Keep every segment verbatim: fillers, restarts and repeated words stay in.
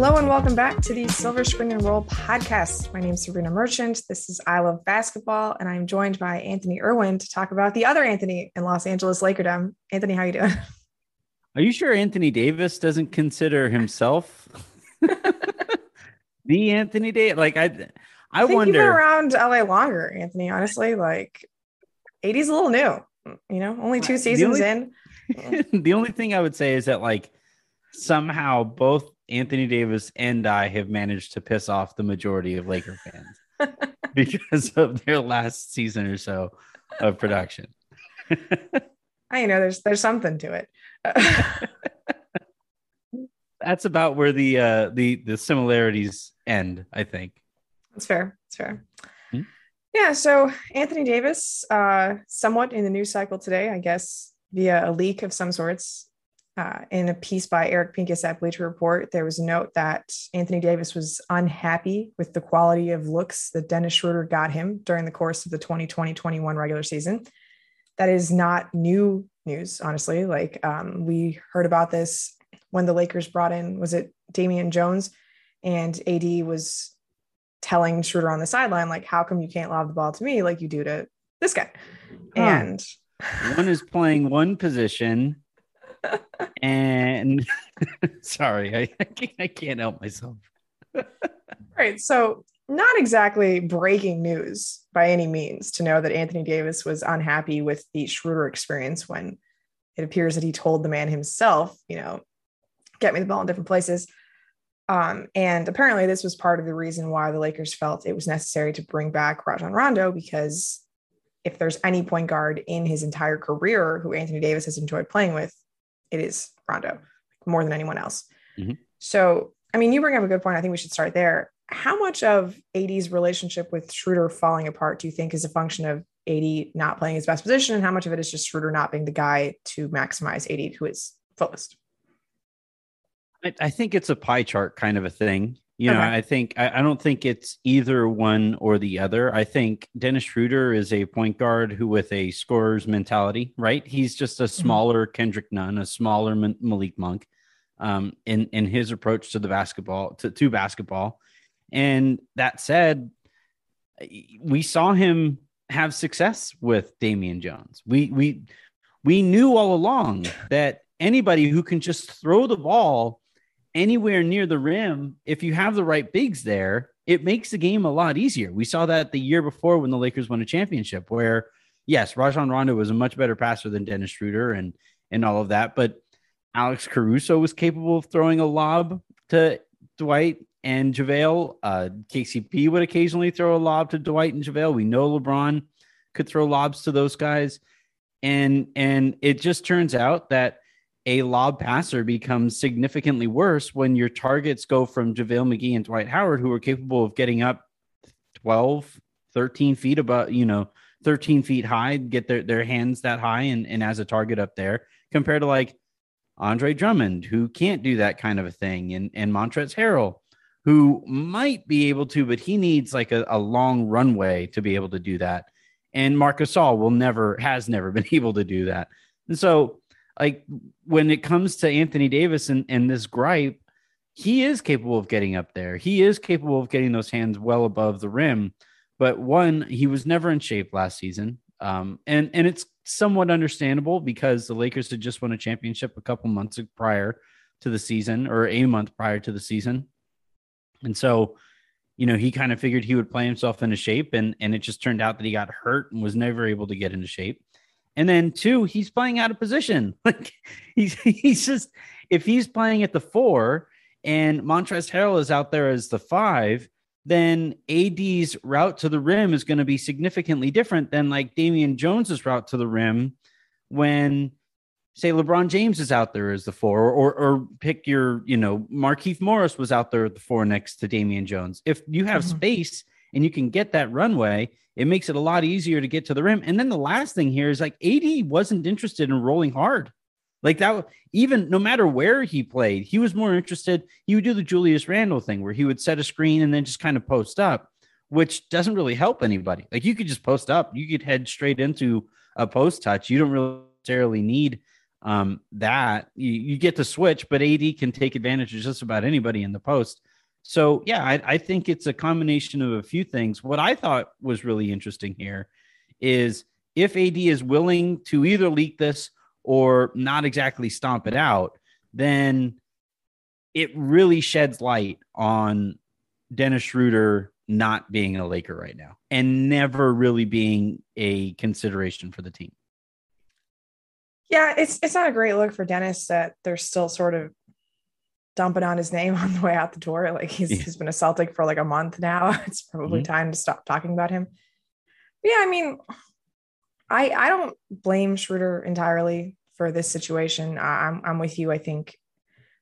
Hello and welcome back to the Silver Screen and Roll podcast. My name is Serena Merchant. This is I Love Basketball, and I'm joined by Anthony Irwin to talk about the other Anthony in Los Angeles Lakerdom. Anthony, how you doing? Are you sure Anthony Davis doesn't consider himself the Anthony Davis? Like I, I, I think wonder. You've been around L A longer, Anthony. Honestly, like eighties, a little new. You know, only two seasons the only, in. The only thing I would say is that like somehow both Anthony Davis and I have managed to piss off the majority of Laker fans because of their last season or so of production. I know there's there's something to it. That's about where the uh, the the similarities end, I think. That's fair. That's fair. Hmm? Yeah. So Anthony Davis, uh, somewhat in the news cycle today, I guess, via a leak of some sorts. Uh, in a piece by Eric Pincus at Bleacher Report, there was a note that Anthony Davis was unhappy with the quality of looks that Dennis Schroeder got him during the course of the twenty twenty twenty-one regular season. That is not new news, honestly. Like um, we heard about this when the Lakers brought in, was it Damian Jones? And A D was telling Schroeder on the sideline, like, how come you can't lob the ball to me like you do to this guy? Huh. And one is playing one position. And sorry, I, I, can't, I can't help myself. Right. So not exactly breaking news by any means to know that Anthony Davis was unhappy with the Schroeder experience when it appears that he told the man himself, you know, get me the ball in different places. Um, and apparently this was part of the reason why the Lakers felt it was necessary to bring back Rajon Rondo, because if there's any point guard in his entire career who Anthony Davis has enjoyed playing with, it is Rondo more than anyone else. Mm-hmm. So, I mean, you bring up a good point. I think we should start there. How much of A D's relationship with Schroeder falling apart do you think is a function of A D not playing his best position? And how much of it is just Schroeder not being the guy to maximize A D to his fullest? I, I think it's a pie chart kind of a thing. You okay. know, I think, I, I don't think it's either one or the other. I think Dennis Schroeder is a point guard who with a scorer's mentality, right? He's just a smaller mm-hmm. Kendrick Nunn, a smaller M- Malik Monk um, in, in his approach to the basketball, to, to basketball. And that said, we saw him have success with Damian Jones. We, we, we knew all along that anybody who can just throw the ball anywhere near the rim, if you have the right bigs there, it makes the game a lot easier. We saw that the year before when the Lakers won a championship where, yes, Rajon Rondo was a much better passer than Dennis Schroeder and, and all of that, but Alex Caruso was capable of throwing a lob to Dwight and JaVale. Uh, K C P would occasionally throw a lob to Dwight and JaVale. We know LeBron could throw lobs to those guys. And, and it just turns out that a lob passer becomes significantly worse when your targets go from JaVale McGee and Dwight Howard, who are capable of getting up twelve, thirteen feet above, you know, thirteen feet high, get their, their hands that high and, and as a target up there, compared to like Andre Drummond, who can't do that kind of a thing, and, and Montrezl Harrell, who might be able to, but he needs like a, a long runway to be able to do that. And Marc Gasol will never, has never been able to do that. And so, like when it comes to Anthony Davis and, and this gripe, he is capable of getting up there. He is capable of getting those hands well above the rim. But one, he was never in shape last season. Um, and, and it's somewhat understandable because the Lakers had just won a championship a couple months prior to the season, or a month prior to the season. And so, you know, he kind of figured he would play himself into shape, and, and it just turned out that he got hurt and was never able to get into shape. And then two, he's playing out of position. Like he's, he's just, if he's playing at the four and Montrezl Harrell is out there as the five, then A D's route to the rim is going to be significantly different than like Damian Jones's route to the rim when, say, LeBron James is out there as the four, or, or pick your, you know, Markeith Morris was out there at the four next to Damian Jones. If you have mm-hmm. space and you can get that runway, it makes it a lot easier to get to the rim. And then the last thing here is like A D wasn't interested in rolling hard. Like that, even no matter where he played, he was more interested. He would do the Julius Randle thing where he would set a screen and then just kind of post up, which doesn't really help anybody. Like you could just post up, you could head straight into a post touch. You don't really necessarily need um, that you, you get to switch, but A D can take advantage of just about anybody in the post. So, yeah, I, I think it's a combination of a few things. What I thought was really interesting here is if A D is willing to either leak this or not exactly stomp it out, then it really sheds light on Dennis Schroeder not being a Laker right now and never really being a consideration for the team. Yeah, it's it's not a great look for Dennis that they're still sort of dumping on his name on the way out the door. Like he's, yeah. he's been a Celtic for like a month now. It's probably mm-hmm. time to stop talking about him. But yeah. I mean, I, I don't blame Schroeder entirely for this situation. I'm, I'm with you. I think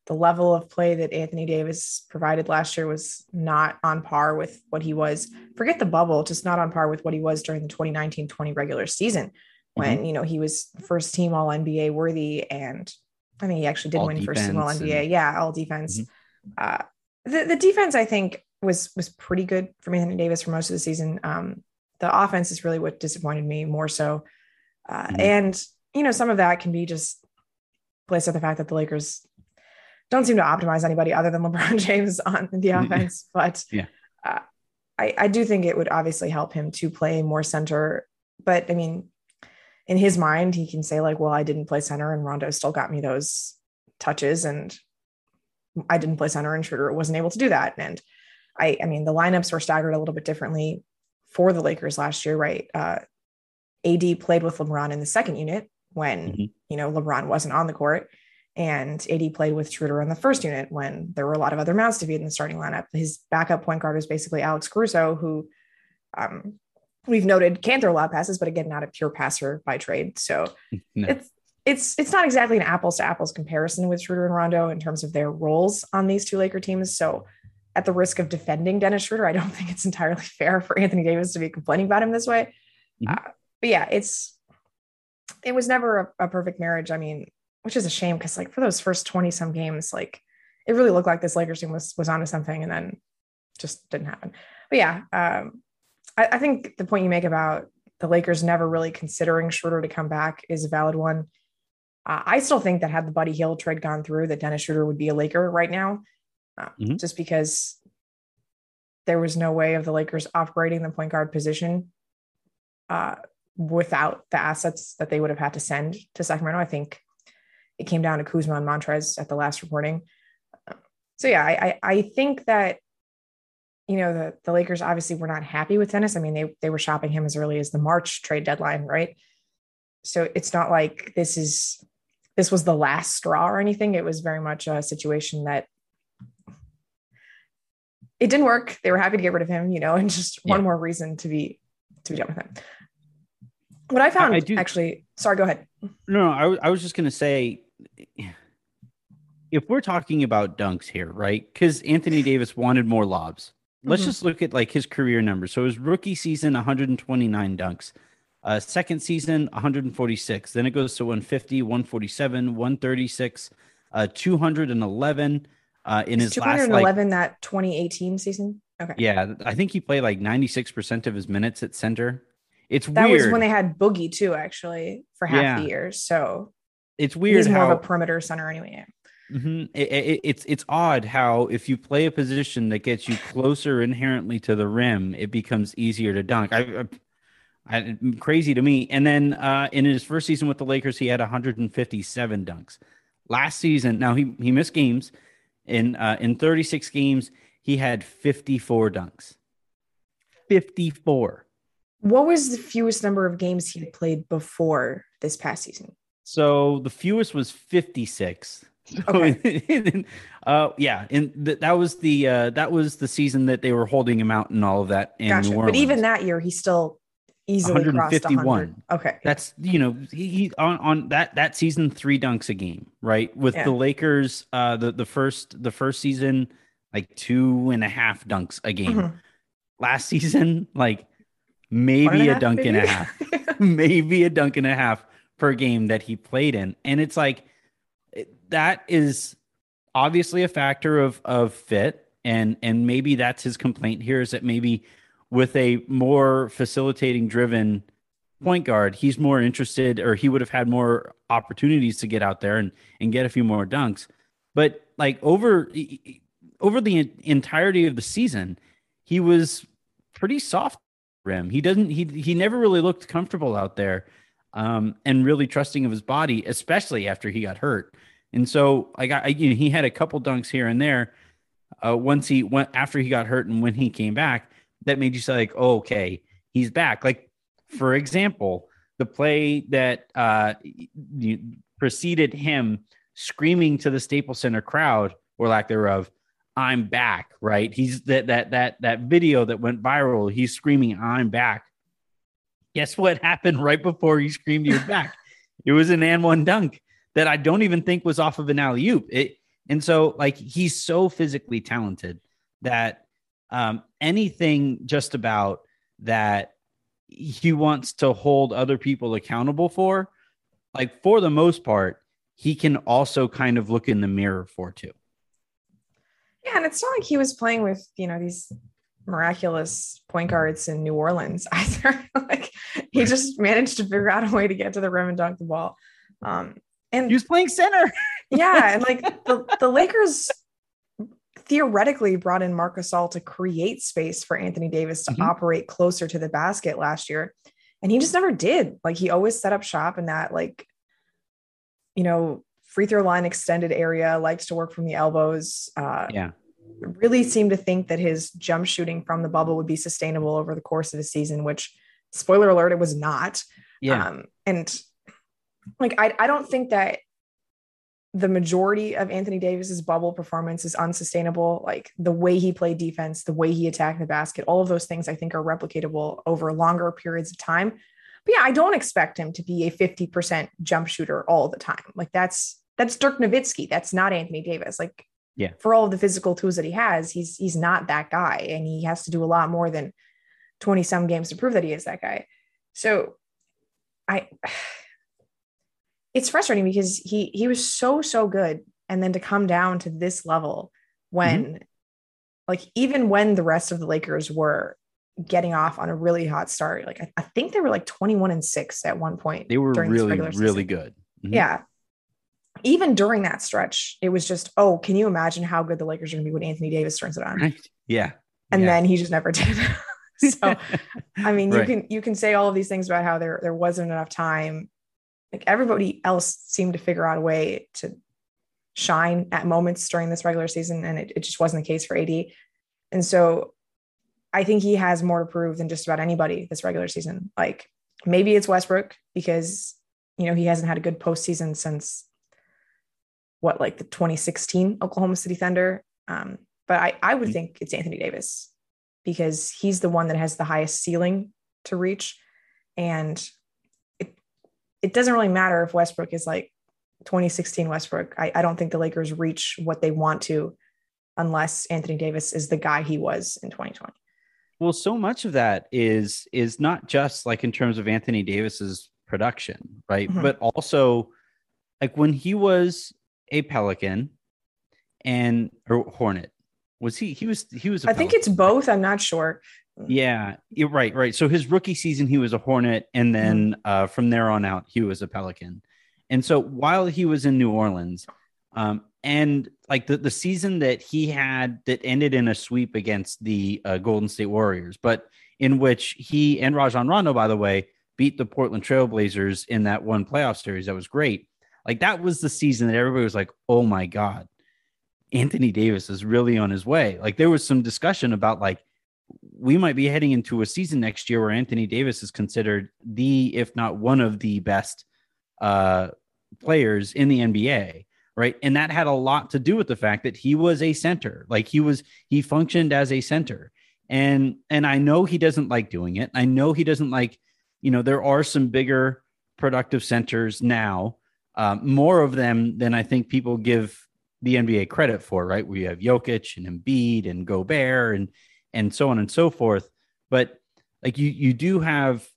the level of play that Anthony Davis provided last year was not on par with what he was, forget the bubble, just not on par with what he was during the twenty nineteen twenty regular season when, mm-hmm. you know, he was first team all N B A worthy and, I mean, he actually did all win first team all N B A. And, yeah, all defense. Mm-hmm. Uh, the, the defense, I think, was was pretty good for Anthony Davis for most of the season. Um, the offense is really what disappointed me more so. Uh, mm-hmm. And, you know, some of that can be just placed at the fact that the Lakers don't seem to optimize anybody other than LeBron James on the offense. But yeah. uh, I, I do think it would obviously help him to play more center. But, I mean, in his mind, he can say like, well, I didn't play center and Rondo still got me those touches and I didn't play center and Schroeder wasn't able to do that. And I, I mean, the lineups were staggered a little bit differently for the Lakers last year, right? Uh, A D played with LeBron in the second unit when, mm-hmm. you know, LeBron wasn't on the court, and A D played with Schroeder in the first unit when there were a lot of other mouths to feed in the starting lineup. His backup point guard was basically Alex Caruso, who, um, we've noted can throw a lot of passes, but again, not a pure passer by trade. So no. it's, it's, it's not exactly an apples to apples comparison with Schroeder and Rondo in terms of their roles on these two Laker teams. So at the risk of defending Dennis Schroeder, I don't think it's entirely fair for Anthony Davis to be complaining about him this way. Mm-hmm. Uh, but yeah, it's, it was never a, a perfect marriage. I mean, which is a shame. Cause like for those first twenty some games, like it really looked like this Lakers team was, was onto something and then just didn't happen. But yeah. Um, I think the point you make about the Lakers never really considering Schroeder to come back is a valid one. Uh, I still think that had the Buddy Hield trade gone through, that Dennis Schroeder would be a Laker right now, uh, mm-hmm. just because there was no way of the Lakers operating the point guard position uh, without the assets that they would have had to send to Sacramento. I think it came down to Kuzma and Montrez at the last reporting. Uh, so yeah, I, I, I think that you know, the, the Lakers obviously were not happy with Dennis. I mean, they, they were shopping him as early as the March trade deadline, right? So it's not like this is, this was the last straw or anything. It was very much a situation that it didn't work. They were happy to get rid of him, you know, and just yeah. one more reason to be, to be done with him. What I found I, I do, actually, sorry, go ahead. No, I, I was just going to say, if we're talking about dunks here, right? Because Anthony Davis wanted more lobs. Let's mm-hmm. just look at like his career numbers. So his rookie season, one hundred twenty-nine dunks, uh, second season, one hundred forty-six. Then it goes to one hundred fifty, one hundred forty-seven, one hundred thirty-six, uh, two hundred eleven. Uh, in his last, like, that twenty eighteen season. Okay. Yeah. I think he played like ninety-six percent of his minutes at center. It's that weird. That was when they had Boogie too, actually, for half yeah. the year. So it's weird. He's more how... of a perimeter center anyway. Mm-hmm. It, it, it's it's odd how if you play a position that gets you closer inherently to the rim, it becomes easier to dunk. I, I, I crazy to me. And then uh, in his first season with the Lakers, he had one hundred fifty-seven dunks. Last season, now he he missed games. In uh, in thirty-six games, he had fifty-four dunks. fifty-four. What was the fewest number of games he played before this past season? So the fewest was fifty-six. So, okay. uh, yeah, and th- that was the uh, that was the season that they were holding him out and all of that. And gotcha. But even that year, he still easily one hundred fifty-one. Crossed one hundred. Okay, that's you know he, he on on that that season three dunks a game, right? With yeah. the Lakers, uh, the the first the first season like two and a half dunks a game. Mm-hmm. Last season, like maybe a, a dunk and a half, and a half. maybe a dunk and a half per game that he played in, and it's like. That is obviously a factor of, of fit. And, and maybe that's his complaint here is that maybe with a more facilitating driven point guard, he's more interested, or he would have had more opportunities to get out there and, and get a few more dunks. But like over, over the entirety of the season, he was pretty soft rim. He doesn't, he, he never really looked comfortable out there um, and really trusting of his body, especially after he got hurt. And so like I, you know, he had a couple dunks here and there uh, once he went after he got hurt. And when he came back, that made you say like, oh, okay, he's back. Like, for example, the play that uh, preceded him screaming to the Staples Center crowd, or lack thereof, "I'm back!" Right? He's that that that that video that went viral. He's screaming, "I'm back!" Guess what happened right before he screamed, "You're back"? It was an and one dunk that I don't even think was off of an alley oop. It and so like he's so physically talented that um, anything just about that he wants to hold other people accountable for, like for the most part, he can also kind of look in the mirror for too. Yeah. And it's not like he was playing with, you know, these miraculous point guards in New Orleans either. Like he just managed to figure out a way to get to the rim and dunk the ball. Um, and he was playing center. Yeah. And like the, the Lakers theoretically brought in Marc Gasol to create space for Anthony Davis to mm-hmm. operate closer to the basket last year. And he just never did. Like he always set up shop in that, like, you know, free throw line extended area, likes to work from the elbows. Uh, yeah. Really seemed to think that his jump shooting from the bubble would be sustainable over the course of the season, which, spoiler alert, it was not. Yeah. Um, and like, I, I don't think that the majority of Anthony Davis's bubble performance is unsustainable. Like the way he played defense, the way he attacked the basket, all of those things I think are replicatable over longer periods of time. But yeah, I don't expect him to be a fifty percent jump shooter all the time. Like that's, that's Dirk Nowitzki. That's not Anthony Davis. Like yeah, for all of the physical tools that he has, he's, he's not that guy. And he has to do a lot more than twenty some games to prove that he is that guy. So I, it's frustrating because he, he was so, so good. And then to come down to this level when mm-hmm. like, even when the rest of the Lakers were getting off on a really hot start, like I, I think they were like twenty-one and six at one point. They were really, really good. Mm-hmm. Yeah. Even during that stretch, it was just, oh, can you imagine how good the Lakers are going to be when Anthony Davis turns it on? Right. Yeah. And yeah. then he just never did. So, I mean, right. you can, you can say all of these things about how there, there wasn't enough time. Like everybody else seemed to figure out a way to shine at moments during this regular season. And it, it just wasn't the case for A D. And so I think he has more to prove than just about anybody this regular season. Like maybe it's Westbrook because, you know, he hasn't had a good postseason since what, like the twenty sixteen Oklahoma City Thunder. Um, but I, I would think it's Anthony Davis because he's the one that has the highest ceiling to reach. And it doesn't really matter if Westbrook is like twenty sixteen Westbrook. I, I don't think the Lakers reach what they want to unless Anthony Davis is the guy he was in twenty twenty. Well, so much of that is, is not just like in terms of Anthony Davis's production, right? Mm-hmm. But also like when he was a Pelican and or Hornet, was he, he was, he was, a I Pelican. Think it's both. I'm not sure. Yeah, you're right, right. So his rookie season, he was a Hornet, and then uh, from there on out, he was a Pelican. And so while he was in New Orleans, um, and like the, the season that he had that ended in a sweep against the uh, Golden State Warriors, but in which he and Rajon Rondo, by the way, beat the Portland Trail Blazers in that one playoff series. That was great. Like that was the season that everybody was like, oh my God, Anthony Davis is really on his way. Like there was some discussion about like, we might be heading into a season next year where Anthony Davis is considered the, if not one of the best uh, players in the N B A. Right. And that had a lot to do with the fact that he was a center. Like he was, he functioned as a center and, and I know he doesn't like doing it. I know he doesn't like, you know, there are some bigger productive centers now, uh, more of them than I think people give the N B A credit for. Right. We have Jokic and Embiid and Gobert and, and so on and so forth. But like you, you do have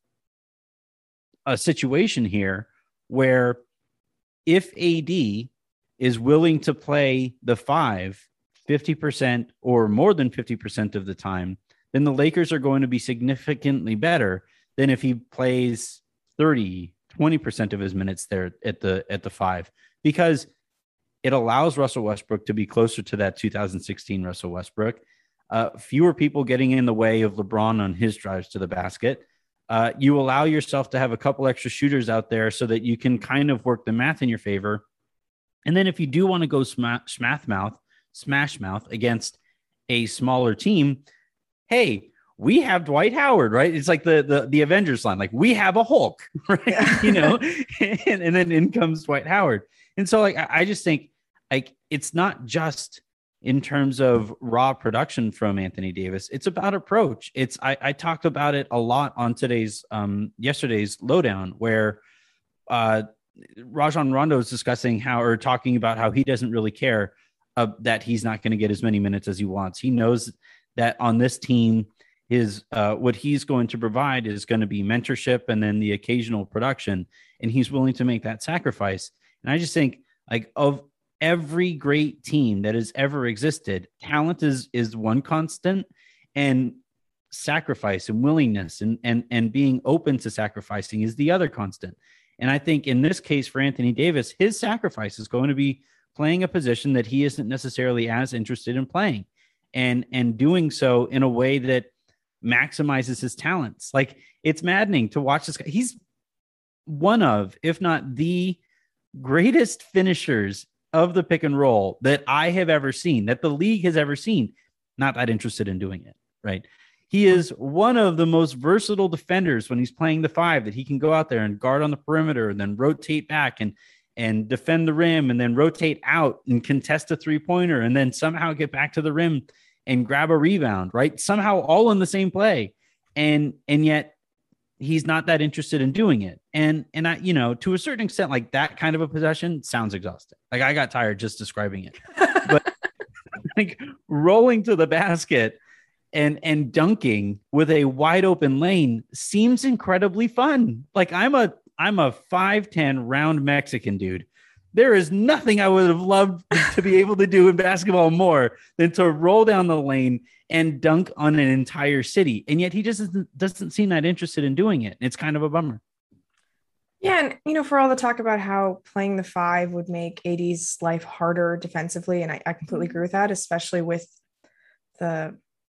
a situation here where if A D is willing to play the five fifty percent or more than fifty percent of the time, then the Lakers are going to be significantly better than if he plays thirty, twenty percent of his minutes there at the at the five, because it allows Russell Westbrook to be closer to that two thousand sixteen Russell Westbrook. Uh, fewer people getting in the way of LeBron on his drives to the basket. Uh, you allow yourself to have a couple extra shooters out there so that you can kind of work the math in your favor. And then if you do want to go smash, smash mouth, smash mouth against a smaller team, hey, we have Dwight Howard, right? It's like the the, the Avengers line, like we have a Hulk, right? You know, and, and then in comes Dwight Howard. And so like, I, I just think like it's not just in terms of raw production from Anthony Davis. It's about approach. It's I, I talked about it a lot on today's um, yesterday's Lowdown, where uh, Rajon Rondo is discussing how or talking about how he doesn't really care uh, that he's not going to get as many minutes as he wants. He knows that on this team, his uh, what he's going to provide is going to be mentorship and then the occasional production, and he's willing to make that sacrifice. And I just think like of every great team that has ever existed, talent is is one constant, and sacrifice and willingness and and and being open to sacrificing is the other constant. And I think in this case for Anthony Davis, his sacrifice is going to be playing a position that he isn't necessarily as interested in playing, and and doing so in a way that maximizes his talents. Like, it's maddening to watch this guy. He's one of, if not the greatest finishers of the pick and roll that I have ever seen, that the league has ever seen. Not that interested in doing it, right? He is one of the most versatile defenders when he's playing the five, that he can go out there and guard on the perimeter and then rotate back and and defend the rim and then rotate out and contest a three-pointer and then somehow get back to the rim and grab a rebound, right? Somehow all in the same play. And and yet he's not that interested in doing it. And, and I, you know, to a certain extent, like that kind of a possession sounds exhausting. Like I got tired just describing it, but like rolling to the basket and, and dunking with a wide open lane seems incredibly fun. Like I'm a, I'm a five ten round Mexican dude. There is nothing I would have loved to be able to do in basketball more than to roll down the lane and dunk on an entire city. And yet he just doesn't, doesn't seem that interested in doing it. It's kind of a bummer. Yeah. And, you know, for all the talk about how playing the five would make A D's life harder defensively, and I, I completely agree with that, especially with the,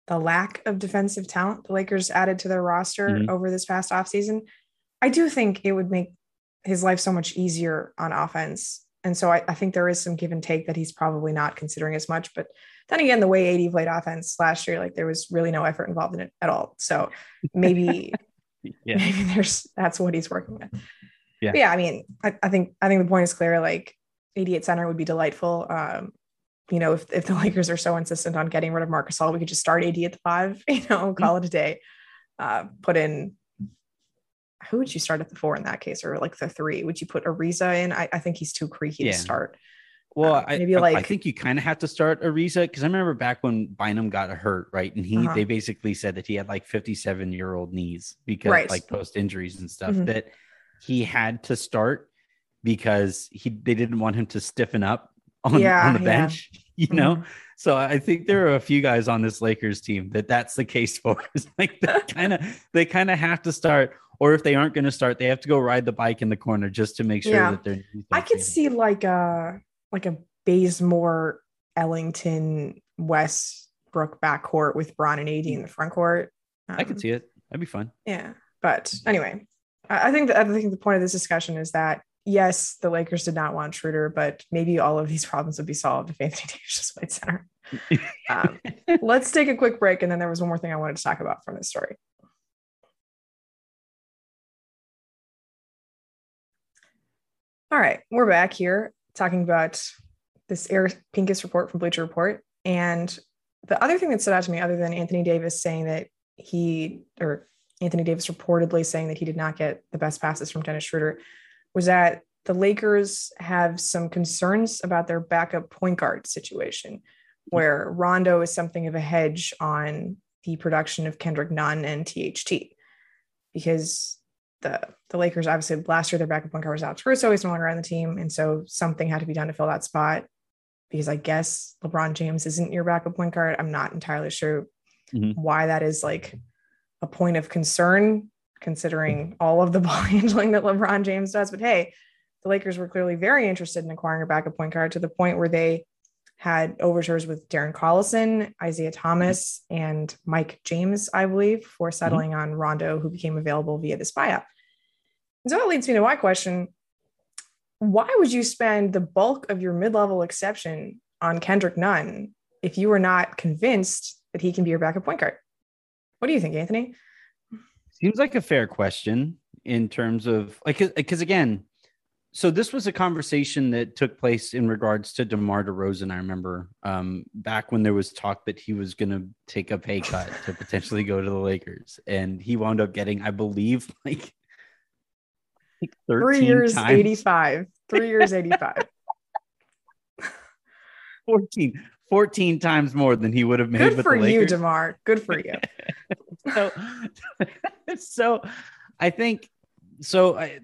the lack of defensive talent the Lakers added to their roster mm-hmm. over this past offseason. I do think it would make his life so much easier on offense. And so I, I think there is some give and take that he's probably not considering as much. But then again, the way A D played offense last year, like there was really no effort involved in it at all. So maybe, yeah. maybe there's, that's what he's working with. Yeah. But yeah. I mean, I, I think, I think the point is clear. Like A D at center would be delightful. Um, you know, if, if the Lakers are so insistent on getting rid of Marc Gasol, we could just start A D at the five, you know, call it a day, uh, put in, who would you start at the four in that case, or like the three? Would you put Ariza in? I, I think he's too creaky yeah. to start. Well, um, maybe I, like I think you kind of have to start Ariza, because I remember back when Bynum got hurt, right? And he uh-huh. they basically said that he had like fifty-seven year old knees because right. like post injuries and stuff mm-hmm. that he had to start because he they didn't want him to stiffen up on, yeah, on the bench, yeah. you know. Mm-hmm. So I think there are a few guys on this Lakers team that that's the case for. It's like that kind of they kind of have to start. Or if they aren't going to start, they have to go ride the bike in the corner just to make sure yeah. that they're. I could see like a like a Bazemore, Ellington, Westbrook backcourt with Bron and A D in the front court. Um, I could see it. That'd be fun. Yeah, but anyway, I think the I think the point of this discussion is that yes, the Lakers did not want Schroeder, but maybe all of these problems would be solved if Anthony Davis just played center. Um, let's take a quick break, and then there was one more thing I wanted to talk about from this story. All right, we're back here talking about this Eric Pincus report from Bleacher Report. And the other thing that stood out to me, other than Anthony Davis saying that he, or Anthony Davis reportedly saying that he did not get the best passes from Dennis Schroeder, was that the Lakers have some concerns about their backup point guard situation, where Rondo is something of a hedge on the production of Kendrick Nunn and T H T, because the the Lakers, obviously last year, their backup point guard was Alex Caruso. He's no longer on the team. And so something had to be done to fill that spot, because I guess LeBron James isn't your backup point guard. I'm not entirely sure mm-hmm. why that is like a point of concern. considering all of the ball handling that LeBron James does. But hey, the Lakers were clearly very interested in acquiring a backup point guard to the point where they had overtures with Darren Collison, Isaiah Thomas, and Mike James, I believe, for settling mm-hmm. on Rondo, who became available via this buyout. And so that leads me to my question. Why would you spend the bulk of your mid-level exception on Kendrick Nunn if you were not convinced that he can be your backup point guard? What do you think, Anthony? Seems like a fair question in terms of, like, because again, so this was a conversation that took place in regards to DeMar DeRozan. I remember um, back when there was talk that he was going to take a pay cut to potentially go to the Lakers. And he wound up getting, I believe, like, like three years, times. eighty-five, three years, eighty-five, fourteen, fourteen times more than he would have made. Good with for the Lakers. You, DeMar. Good for you. so, so I think, so I,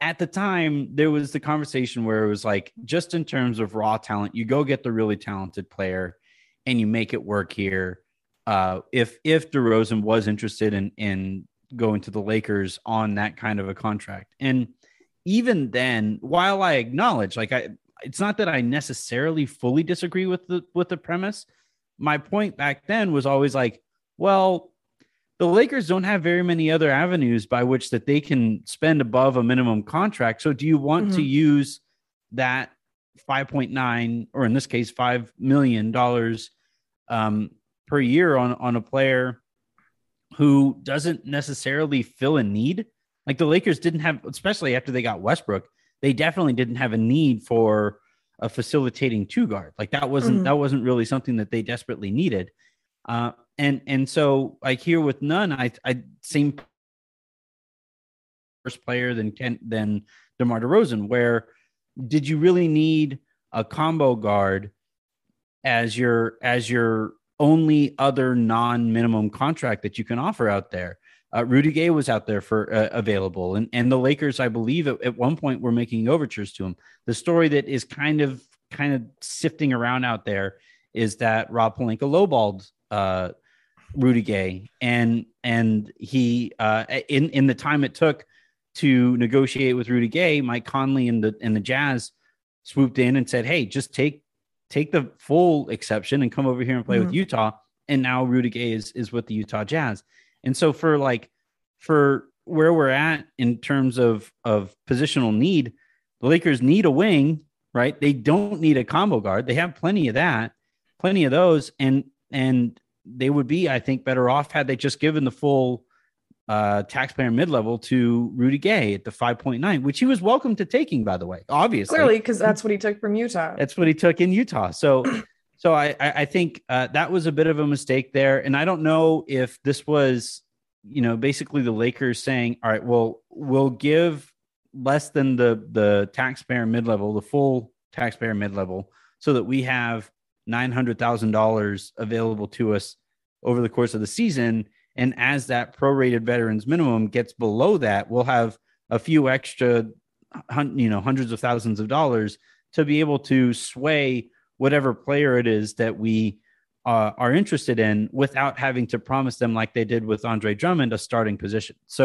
at the time, there was the conversation where it was like, just in terms of raw talent, you go get the really talented player and you make it work here. Uh, if if DeRozan was interested in, in going to the Lakers on that kind of a contract. And even then, while I acknowledge, like I, it's not that I necessarily fully disagree with the with the premise. My point back then was always like, well, the Lakers don't have very many other avenues by which that they can spend above a minimum contract. So do you want mm-hmm. to use that five point nine, or in this case, five million dollars um, per year on, on a player who doesn't necessarily fill a need? Like the Lakers didn't have, especially after they got Westbrook, they definitely didn't have a need for a facilitating two guard. Like that wasn't, mm-hmm. that wasn't really something that they desperately needed. Uh, And and so like here with Nunn, I I seem first player than Ken than DeMar DeRozan. Where did you really need a combo guard as your as your only other non-minimum contract that you can offer out there? Uh, Rudy Gay was out there for uh, available, and and the Lakers, I believe, at, at one point were making overtures to him. The story that is kind of kind of sifting around out there is that Rob Pelinka lowballed Uh, Rudy Gay, and and he uh, in in the time it took to negotiate with Rudy Gay, Mike Conley and the and the Jazz swooped in and said, "Hey, just take take the full exception and come over here and play mm-hmm. with Utah." And now Rudy Gay is is with the Utah Jazz. And so for like for where we're at in terms of of positional need, the Lakers need a wing, right? They don't need a combo guard. They have plenty of that, plenty of those, and and they would be, I think, better off had they just given the full uh, taxpayer mid-level to Rudy Gay at the five point nine, which he was welcome to taking, by the way, obviously. Clearly, because that's what he took from Utah. That's what he took in Utah. So so I, I think uh, that was a bit of a mistake there. And I don't know if this was, you know, basically the Lakers saying, all right, well, we'll give less than the the taxpayer mid-level, the full taxpayer mid-level, so that we have nine hundred thousand dollars available to us over the course of the season. And as that prorated veterans minimum gets below that, we'll have a few extra, you know, hundreds of thousands of dollars to be able to sway whatever player it is that we uh, are interested in without having to promise them, like they did with Andre Drummond, a starting position. So,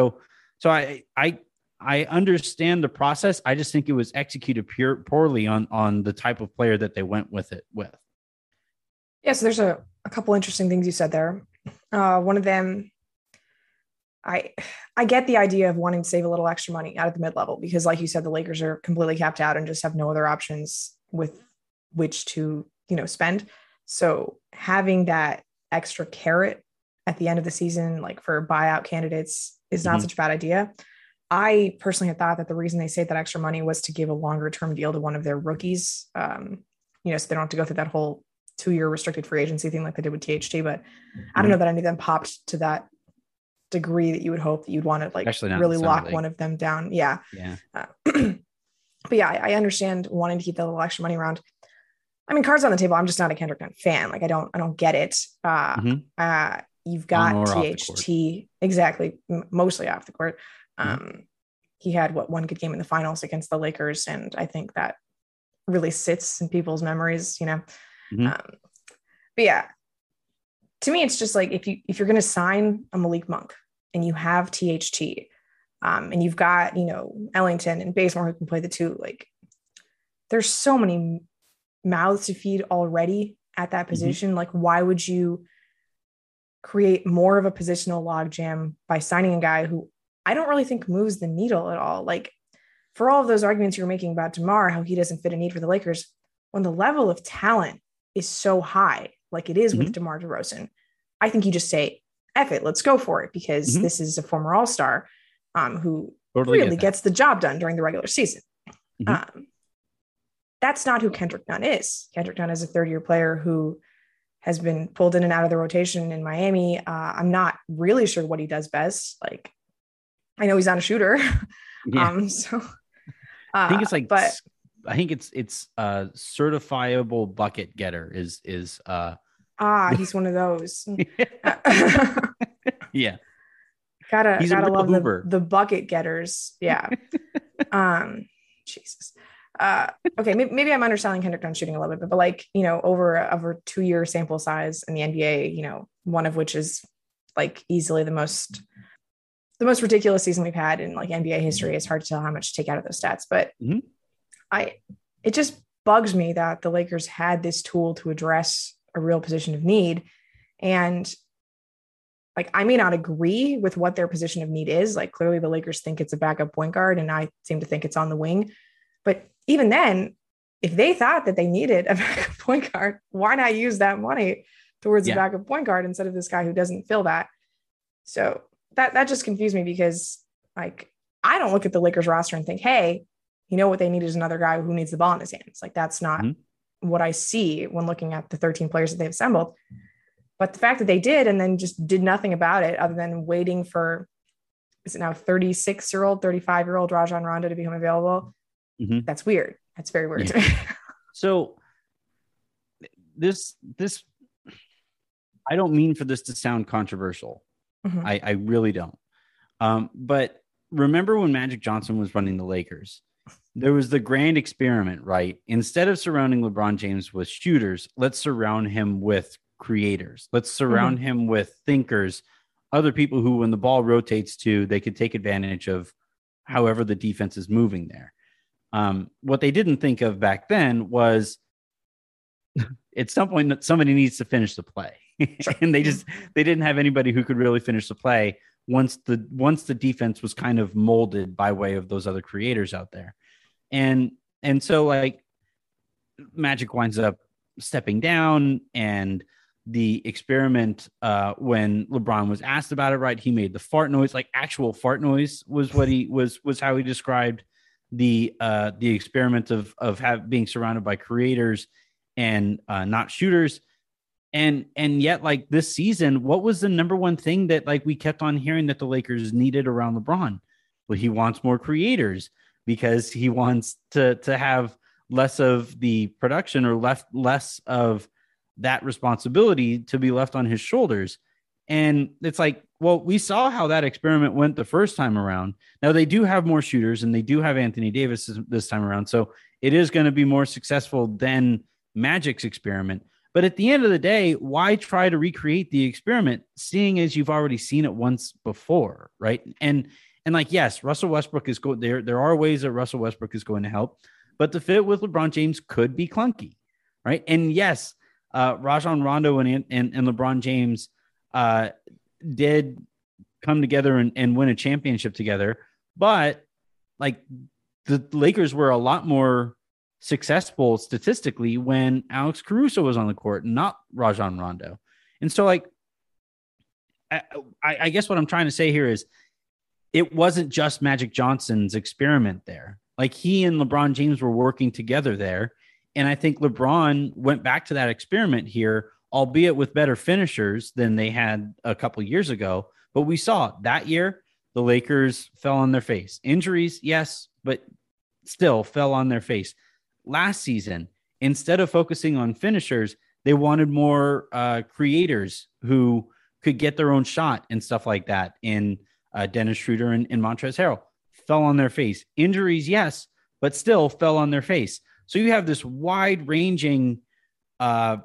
so I, I, I understand the process. I just think it was executed pure, poorly on, on the type of player that they went with it with. Yeah, so there's a, a couple interesting things you said there. Uh, one of them, I I get the idea of wanting to save a little extra money out of the mid-level because, like you said, the Lakers are completely capped out and just have no other options with which to, you know, spend. So having that extra carrot at the end of the season, like for buyout candidates, is not mm-hmm. such a bad idea. I personally had thought that the reason they saved that extra money was to give a longer-term deal to one of their rookies, um, you know, so they don't have to go through that whole two-year restricted free agency thing like they did with T H T, but I don't know that any of them popped to that degree that you would hope that you'd want to like really lock like... one of them down. Yeah. Yeah. Uh, but yeah, I, I understand wanting to keep that little extra money around. I mean, cards on the table. I'm just not a Kendrick Nunn fan. Like I don't, I don't get it. Uh, mm-hmm. uh, you've got T H T exactly. M- mostly off the court. Um, mm-hmm. He had what one good game in the finals against the Lakers. And I think that really sits in people's memories, you know? Mm-hmm. Um, but yeah, to me, it's just like, if you, if you're going to sign a Malik Monk and you have T H T, um, and you've got, you know, Ellington and Bazemore who can play the two, like there's so many mouths to feed already at that position. Mm-hmm. Like, why would you create more of a positional logjam by signing a guy who I don't really think moves the needle at all? Like, for all of those arguments you're making about DeMar, how he doesn't fit a need for the Lakers, when the level of talent is so high, like it is mm-hmm. with DeMar DeRozan, I think you just say, F it, let's go for it, because mm-hmm. this is a former all-star um, who totally really get gets the job done during the regular season. Mm-hmm. Um, that's not who Kendrick Nunn is. Kendrick Nunn is a third-year player who has been pulled in and out of the rotation in Miami. Uh, I'm not really sure what he does best. Like, I know he's not a shooter. Yeah. um, so uh, I think it's like, but I think it's, it's a uh, certifiable bucket getter is, is, uh, ah, he's one of those. Yeah. Gotta, he's gotta love the, the bucket getters. Yeah. um, Jesus. Uh, okay. Maybe, maybe I'm underselling Kendrick Nunn shooting a little bit, but, but like, you know, over, over two year sample size in the N B A, you know, one of which is like easily the most, the most ridiculous season we've had in like N B A history. It's hard to tell how much to take out of those stats, but mm-hmm. I, it just bugs me that the Lakers had this tool to address a real position of need. And like, I may not agree with what their position of need is. Like, clearly the Lakers think it's a backup point guard, and I seem to think it's on the wing. But even then, if they thought that they needed a backup point guard, why not use that money towards yeah. a backup point guard instead of this guy who doesn't fill that? So that, that just confused me, because like, I don't look at the Lakers roster and think, hey, you know what they need is another guy who needs the ball in his hands. Like, that's not mm-hmm. what I see when looking at the thirteen players that they've assembled. But the fact that they did, and then just did nothing about it other than waiting for, is it now thirty-six year old, thirty-five year old Rajon Rondo to become available. Mm-hmm. That's weird. That's very weird. Yeah. So this, this, I don't mean for this to sound controversial. Mm-hmm. I, I really don't. Um, but remember when Magic Johnson was running the Lakers, there was the grand experiment, right? Instead of surrounding LeBron James with shooters, let's surround him with creators. Let's surround mm-hmm. him with thinkers, other people who, when the ball rotates to, they could take advantage of however the defense is moving there. Um, what they didn't think of back then was at some point that somebody needs to finish the play. And they just, they didn't have anybody who could really finish the play once the, once the defense was kind of molded by way of those other creators out there. And, and so like Magic winds up stepping down, and the experiment, uh, when LeBron was asked about it, right, he made the fart noise, like actual fart noise was what he was, was how he described the, uh, the experiment of, of have being surrounded by creators and, uh, not shooters. And, and yet like this season, what was the number one thing that like we kept on hearing that the Lakers needed around LeBron? Well, he wants more creators, because he wants to, to have less of the production, or left less of that responsibility to be left on his shoulders. And it's like, well, we saw how that experiment went the first time around. Now they do have more shooters, and they do have Anthony Davis this time around. So it is going to be more successful than Magic's experiment. But at the end of the day, why try to recreate the experiment, seeing as you've already seen it once before, right? And and like, yes, Russell Westbrook is going there. There are ways that Russell Westbrook is going to help, but the fit with LeBron James could be clunky, right? And yes, uh, Rajon Rondo and, and, and LeBron James uh, did come together and, and win a championship together, but like the Lakers were a lot more successful statistically when Alex Caruso was on the court, not Rajon Rondo. And so like, I, I guess what I'm trying to say here is, it wasn't just Magic Johnson's experiment there. Like, he and LeBron James were working together there. And I think LeBron went back to that experiment here, albeit with better finishers than they had a couple years ago. But we saw that year, the Lakers fell on their face. Injuries, yes, but still fell on their face. Last season, instead of focusing on finishers, they wanted more uh, creators who could get their own shot and stuff like that. In Uh, Dennis Schroeder and, and Montrezl Harrell fell on their face. Injuries, yes, but still fell on their face. So you have this wide-ranging uh,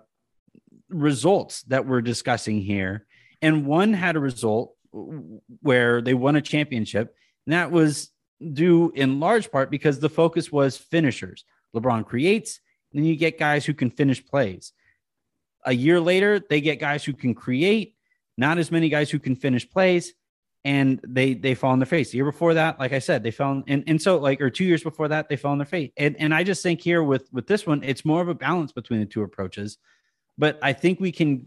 results that we're discussing here, and one had a result where they won a championship. And that was due in large part because the focus was finishers. LeBron creates, and then you get guys who can finish plays. A year later, they get guys who can create, not as many guys who can finish plays, and they they fall on their face. The year before that, like I said, they fell in, and, and so like, or two years before that, they fell on their face. And and I just think here with, with this one, it's more of a balance between the two approaches. But I think we can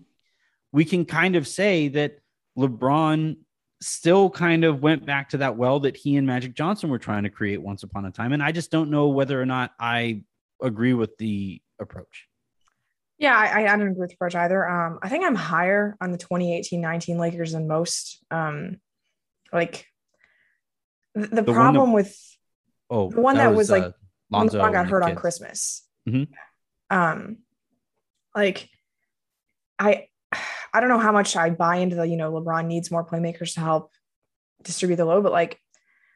we can kind of say that LeBron still kind of went back to that well that he and Magic Johnson were trying to create once upon a time. And I just don't know whether or not I agree with the approach. Yeah, I, I don't agree with the approach either. Um, I think I'm higher on the twenty eighteen nineteen Lakers than most. Um, like the, the, the problem that, with oh, the one that, that was like uh, Lonzo when LeBron got hurt on Christmas. Mm-hmm. Um, like I, I don't know how much I buy into the, you know, LeBron needs more playmakers to help distribute the load, but like,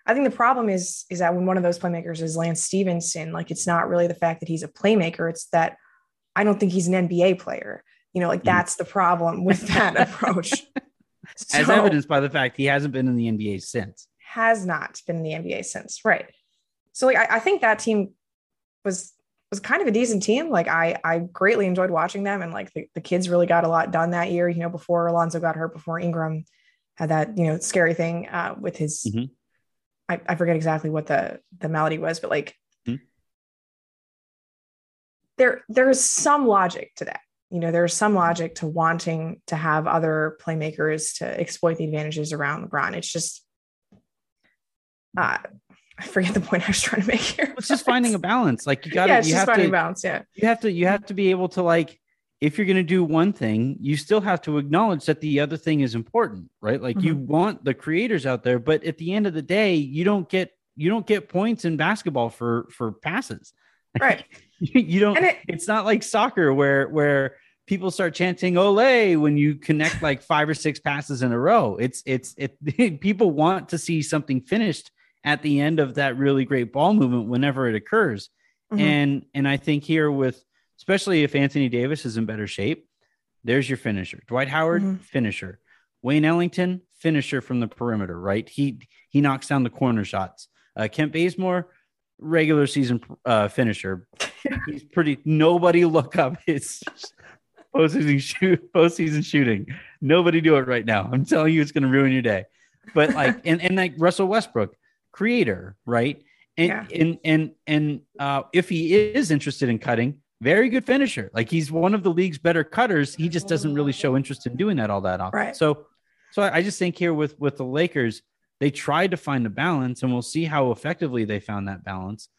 I think the problem is, is that when one of those playmakers is Lance Stevenson, like, it's not really the fact that he's a playmaker. It's that I don't think he's an N B A player, you know, like that's the problem with that approach. So, as evidenced by the fact he hasn't been in the N B A since. Has not been in the N B A since. Right. So like, I, I think that team was, was kind of a decent team. Like I, I greatly enjoyed watching them. And like the, the kids really got a lot done that year, you know, before Alonzo got hurt, before Ingram had that, you know, scary thing uh, with his, mm-hmm. I, I forget exactly what the, the malady was, but like mm-hmm. there, there is some logic to that. You know, there's some logic to wanting to have other playmakers to exploit the advantages around LeBron. It's just, uh, I forget the point I was trying to make here. It's just finding a balance. Like you got to, yeah, you have finding to, a balance, yeah. You have to, you have to be able to, like, if you're going to do one thing, you still have to acknowledge that the other thing is important, right? Like mm-hmm. you want the creators out there, but at the end of the day, you don't get, you don't get points in basketball for, for passes. Right. You don't, it, it's not like soccer where, where people start chanting Ole when you connect like five or six passes in a row. It's, it's, it, people want to see something finished at the end of that really great ball movement whenever it occurs. Mm-hmm. And and I think here with, especially if Anthony Davis is in better shape, there's your finisher. Dwight Howard, mm-hmm. finisher. Wayne Ellington, finisher from the perimeter, right? He he knocks down the corner shots. Uh, Kent Bazemore, regular season uh, finisher. He's pretty, nobody look up his postseason, shoot, postseason shooting. Nobody do it right now. I'm telling you, it's going to ruin your day. But like, and, and like Russell Westbrook, creator, right? And, yeah. and, and, and, uh, if he is interested in cutting, very good finisher. Like he's one of the league's better cutters. He just doesn't really show interest in doing that all that often. Right. So, so I just think here with, with the Lakers, they tried to find a balance and we'll see how effectively they found that balance.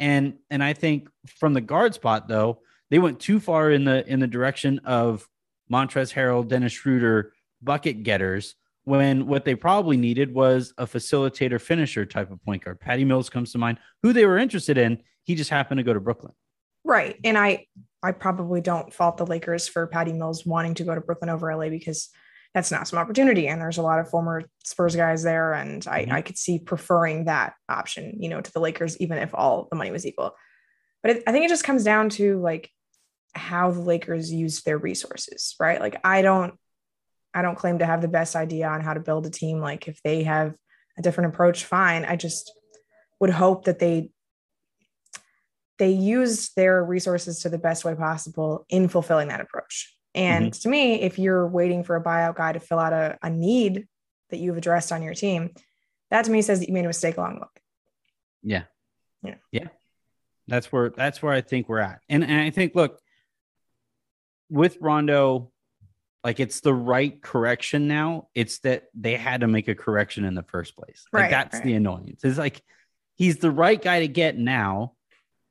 And, and I think from the guard spot though, they went too far in the, in the direction of Montrezl Harrell, Dennis Schroeder, bucket getters, when what they probably needed was a facilitator finisher type of point guard. Patty Mills comes to mind, who they were interested in. He just happened to go to Brooklyn. Right. And I, I probably don't fault the Lakers for Patty Mills wanting to go to Brooklyn over L A because that's an awesome opportunity. And there's a lot of former Spurs guys there. And I, I could see preferring that option, you know, to the Lakers, even if all the money was equal. But it, I think it just comes down to like how the Lakers use their resources, right? Like I don't, I don't claim to have the best idea on how to build a team. Like if they have a different approach, fine. I just would hope that they, they used their resources to the best way possible in fulfilling that approach. And mm-hmm. to me, if you're waiting for a buyout guy to fill out a, a need that you've addressed on your team, that to me says that you made a mistake along the way. Yeah. Yeah. Yeah. That's where, that's where I think we're at. And, and I think, look, with Rondo, like it's the right correction now. It's that they had to make a correction in the first place. Like right, that's right. The annoyance. It's like, he's the right guy to get now,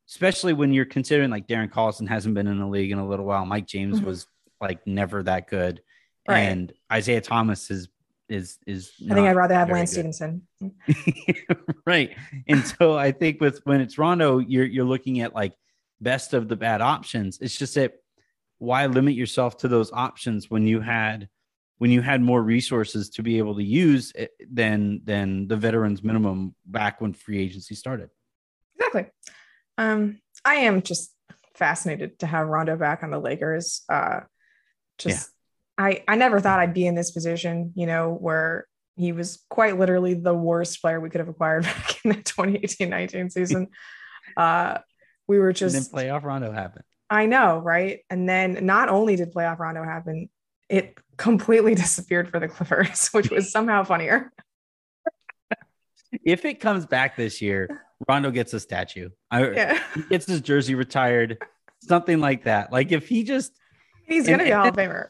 especially when you're considering like Darren Collison hasn't been in the league in a little while. Mike James mm-hmm. was like never that good. Right. And Isaiah Thomas is, is, is. I think I'd rather have Lance good. Stevenson. Right. And so I think with, when it's Rondo, you're, you're looking at like best of the bad options. It's just that, why limit yourself to those options when you had, when you had more resources to be able to use than, than the veterans minimum back when free agency started? Exactly. Um, I am just fascinated to have Rondo back on the Lakers. Uh, just, yeah. I, I never thought I'd be in this position, you know, where He was quite literally the worst player we could have acquired back in the twenty eighteen nineteen season. Uh, we were just... And then playoff Rondo happened. I know, right? And then not only did playoff Rondo happen, it completely disappeared for the Clippers, which was somehow funnier. If it comes back this year, Rondo gets a statue. I, yeah. He gets his jersey retired, something like that. Like if he just... He's going to be a Hall of Famer.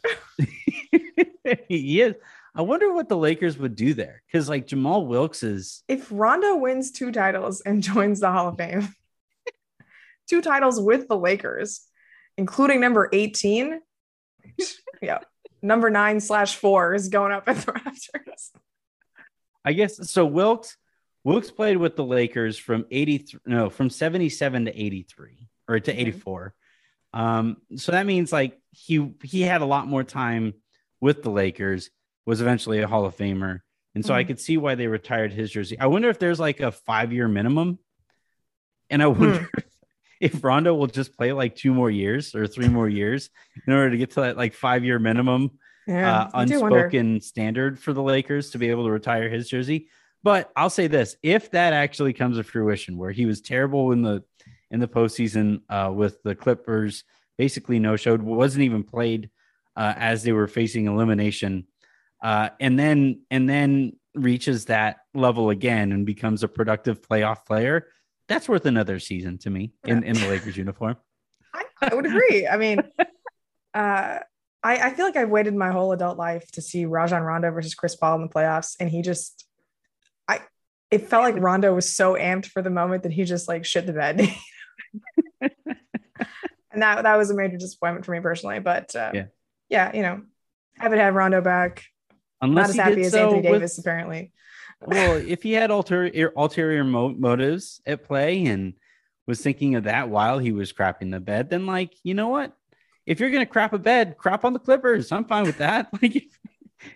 He is. I wonder what the Lakers would do there. Because like Jamal Wilkes is... If Rondo wins two titles and joins the Hall of Fame, two titles with the Lakers, including number eighteen. Yeah. Number nine slash four is going up in the Raptors. I guess. So Wilkes, Wilkes played with the Lakers from eighty-three, no, from seventy-seven to eighty-three or to eighty-four. Um, so that means like he, he had a lot more time with the Lakers, was eventually a Hall of Famer. And so mm-hmm. I could see why they retired his jersey. I wonder if there's like a five-year minimum. And I wonder mm-hmm. if Rondo will just play like two more years or three more years in order to get to that like five-year minimum yeah, uh, unspoken standard for the Lakers to be able to retire his jersey. But I'll say this, if that actually comes to fruition where he was terrible in the, in the postseason uh, with the Clippers, basically no showed, wasn't even played uh, as they were facing elimination. Uh, and then and then reaches that level again and becomes a productive playoff player. That's worth another season to me in, in the Lakers uniform. I, I would agree. I mean, uh, I, I feel like I've waited my whole adult life to see Rajon Rondo versus Chris Paul in the playoffs. And he just, I, it felt like Rondo was so amped for the moment that he just like shit the bed. And that, that was a major disappointment for me personally. But uh, yeah. yeah, you know, happy to have Rondo back. Unless Not as happy as so Anthony Davis, with, apparently. Well, if he had ulterior, ulterior mo- motives at play and was thinking of that while he was crapping the bed, then like, you know what? If you're going to crap a bed, crap on the Clippers. I'm fine with that. Like, if,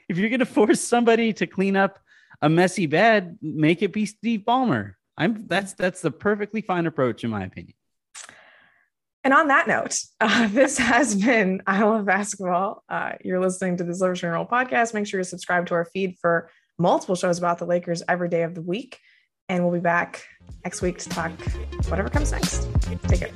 if you're going to force somebody to clean up a messy bed, make it be Steve Ballmer. I'm that's that's the perfectly fine approach, in my opinion. And on that note, uh, this has been I Love Basketball. Uh, you're listening to the Silver Screen and Roll podcast. Make sure you subscribe to our feed for multiple shows about the Lakers every day of the week. And we'll be back next week to talk whatever comes next. Take care.